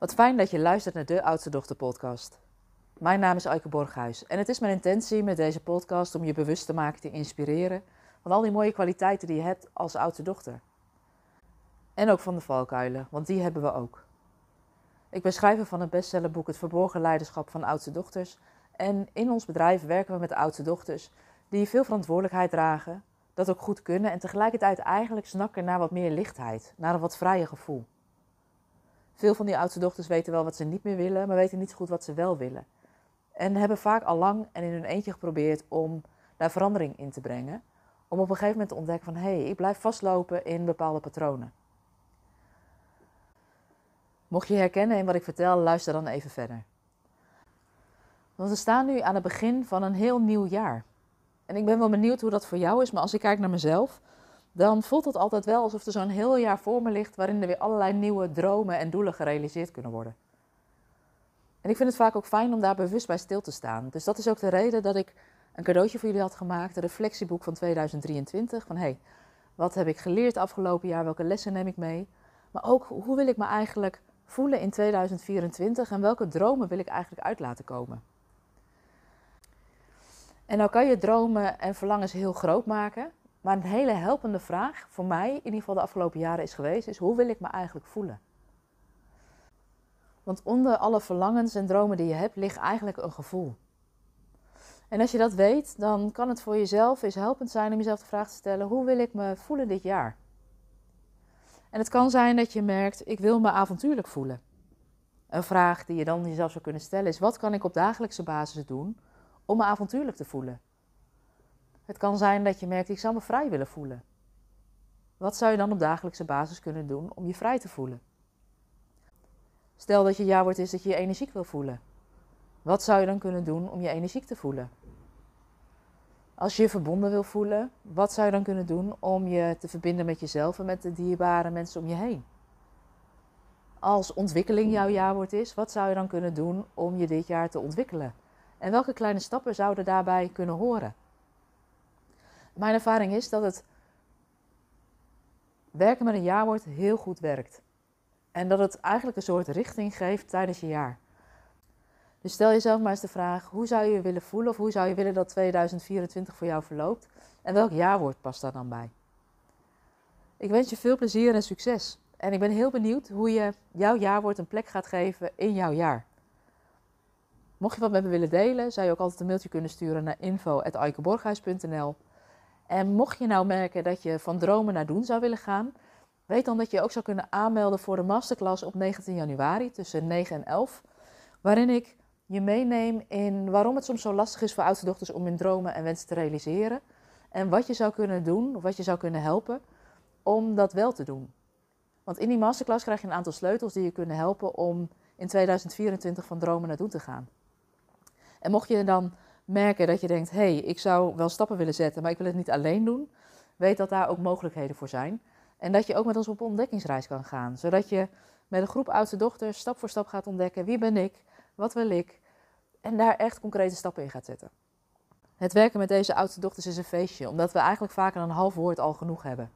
Wat fijn dat je luistert naar de Oudste Dochter podcast. Mijn naam is Aike Borghuis en het is mijn intentie met deze podcast om je bewust te maken, te inspireren van al die mooie kwaliteiten die je hebt als oudste dochter. En ook van de valkuilen, want die hebben we ook. Ik ben schrijver van het bestsellerboek Het Verborgen Leiderschap van Oudste Dochters en in ons bedrijf werken we met de oudste dochters die veel verantwoordelijkheid dragen, dat ook goed kunnen en tegelijkertijd eigenlijk snakken naar wat meer lichtheid, naar een wat vrijer gevoel. Veel van die oudste dochters weten wel wat ze niet meer willen, maar weten niet goed wat ze wel willen. En hebben vaak al lang en in hun eentje geprobeerd om daar verandering in te brengen. Om op een gegeven moment te ontdekken van, ik blijf vastlopen in bepaalde patronen. Mocht je herkennen in wat ik vertel, luister dan even verder. Want we staan nu aan het begin van een heel nieuw jaar. En ik ben wel benieuwd hoe dat voor jou is, maar als ik kijk naar mezelf, dan voelt het altijd wel alsof er zo'n heel jaar voor me ligt waarin er weer allerlei nieuwe dromen en doelen gerealiseerd kunnen worden. En ik vind het vaak ook fijn om daar bewust bij stil te staan. Dus dat is ook de reden dat ik een cadeautje voor jullie had gemaakt, een reflectieboek van 2023. Van wat heb ik geleerd afgelopen jaar, welke lessen neem ik mee? Maar ook, hoe wil ik me eigenlijk voelen in 2024 en welke dromen wil ik eigenlijk uit laten komen? En nou kan je dromen en verlangens heel groot maken, maar een hele helpende vraag voor mij, in ieder geval de afgelopen jaren is geweest, is hoe wil ik me eigenlijk voelen? Want onder alle verlangens en dromen die je hebt, ligt eigenlijk een gevoel. En als je dat weet, dan kan het voor jezelf eens helpend zijn om jezelf de vraag te stellen, hoe wil ik me voelen dit jaar? En het kan zijn dat je merkt, ik wil me avontuurlijk voelen. Een vraag die je dan jezelf zou kunnen stellen is, wat kan ik op dagelijkse basis doen om me avontuurlijk te voelen? Het kan zijn dat je merkt, ik zou me vrij willen voelen. Wat zou je dan op dagelijkse basis kunnen doen om je vrij te voelen? Stel dat je jaarwoord is dat je je energiek wil voelen. Wat zou je dan kunnen doen om je energiek te voelen? Als je je verbonden wil voelen, wat zou je dan kunnen doen om je te verbinden met jezelf en met de dierbare mensen om je heen? Als ontwikkeling jouw jaarwoord is, wat zou je dan kunnen doen om je dit jaar te ontwikkelen? En welke kleine stappen zouden daarbij kunnen horen? Mijn ervaring is dat het werken met een jaarwoord heel goed werkt. En dat het eigenlijk een soort richting geeft tijdens je jaar. Dus stel jezelf maar eens de vraag, hoe zou je willen voelen of hoe zou je willen dat 2024 voor jou verloopt? En welk jaarwoord past daar dan bij? Ik wens je veel plezier en succes. En ik ben heel benieuwd hoe je jouw jaarwoord een plek gaat geven in jouw jaar. Mocht je wat met me willen delen, zou je ook altijd een mailtje kunnen sturen naar info@aikeborghuis.nl. En mocht je nou merken dat je van dromen naar doen zou willen gaan, weet dan dat je ook zou kunnen aanmelden voor de masterclass op 19 januari tussen 9 en 11. Waarin ik je meeneem in waarom het soms zo lastig is voor oudste dochters om hun dromen en wensen te realiseren. En wat je zou kunnen doen, of wat je zou kunnen helpen om dat wel te doen. Want in die masterclass krijg je een aantal sleutels die je kunnen helpen om in 2024 van dromen naar doen te gaan. En mocht je dan merken dat je denkt, ik zou wel stappen willen zetten, maar ik wil het niet alleen doen. Weet dat daar ook mogelijkheden voor zijn. En dat je ook met ons op ontdekkingsreis kan gaan. Zodat je met een groep oudste dochters stap voor stap gaat ontdekken. Wie ben ik? Wat wil ik? En daar echt concrete stappen in gaat zetten. Het werken met deze oudste dochters is een feestje. Omdat we eigenlijk vaak aan een half woord al genoeg hebben.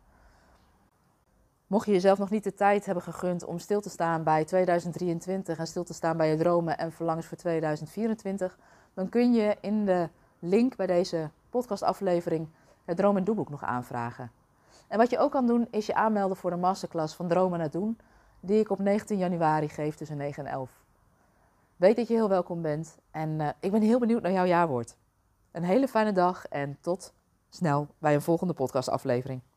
Mocht je jezelf nog niet de tijd hebben gegund om stil te staan bij 2023. En stil te staan bij je dromen en verlangens voor 2024. Dan kun je in de link bij deze podcastaflevering het Droom en Doelboek nog aanvragen. En wat je ook kan doen, is je aanmelden voor de masterclass van Dromen naar Doen, die ik op 19 januari geef tussen 9 en 11. Weet dat je heel welkom bent en ik ben heel benieuwd naar jouw jaarwoord. Een hele fijne dag en tot snel bij een volgende podcastaflevering.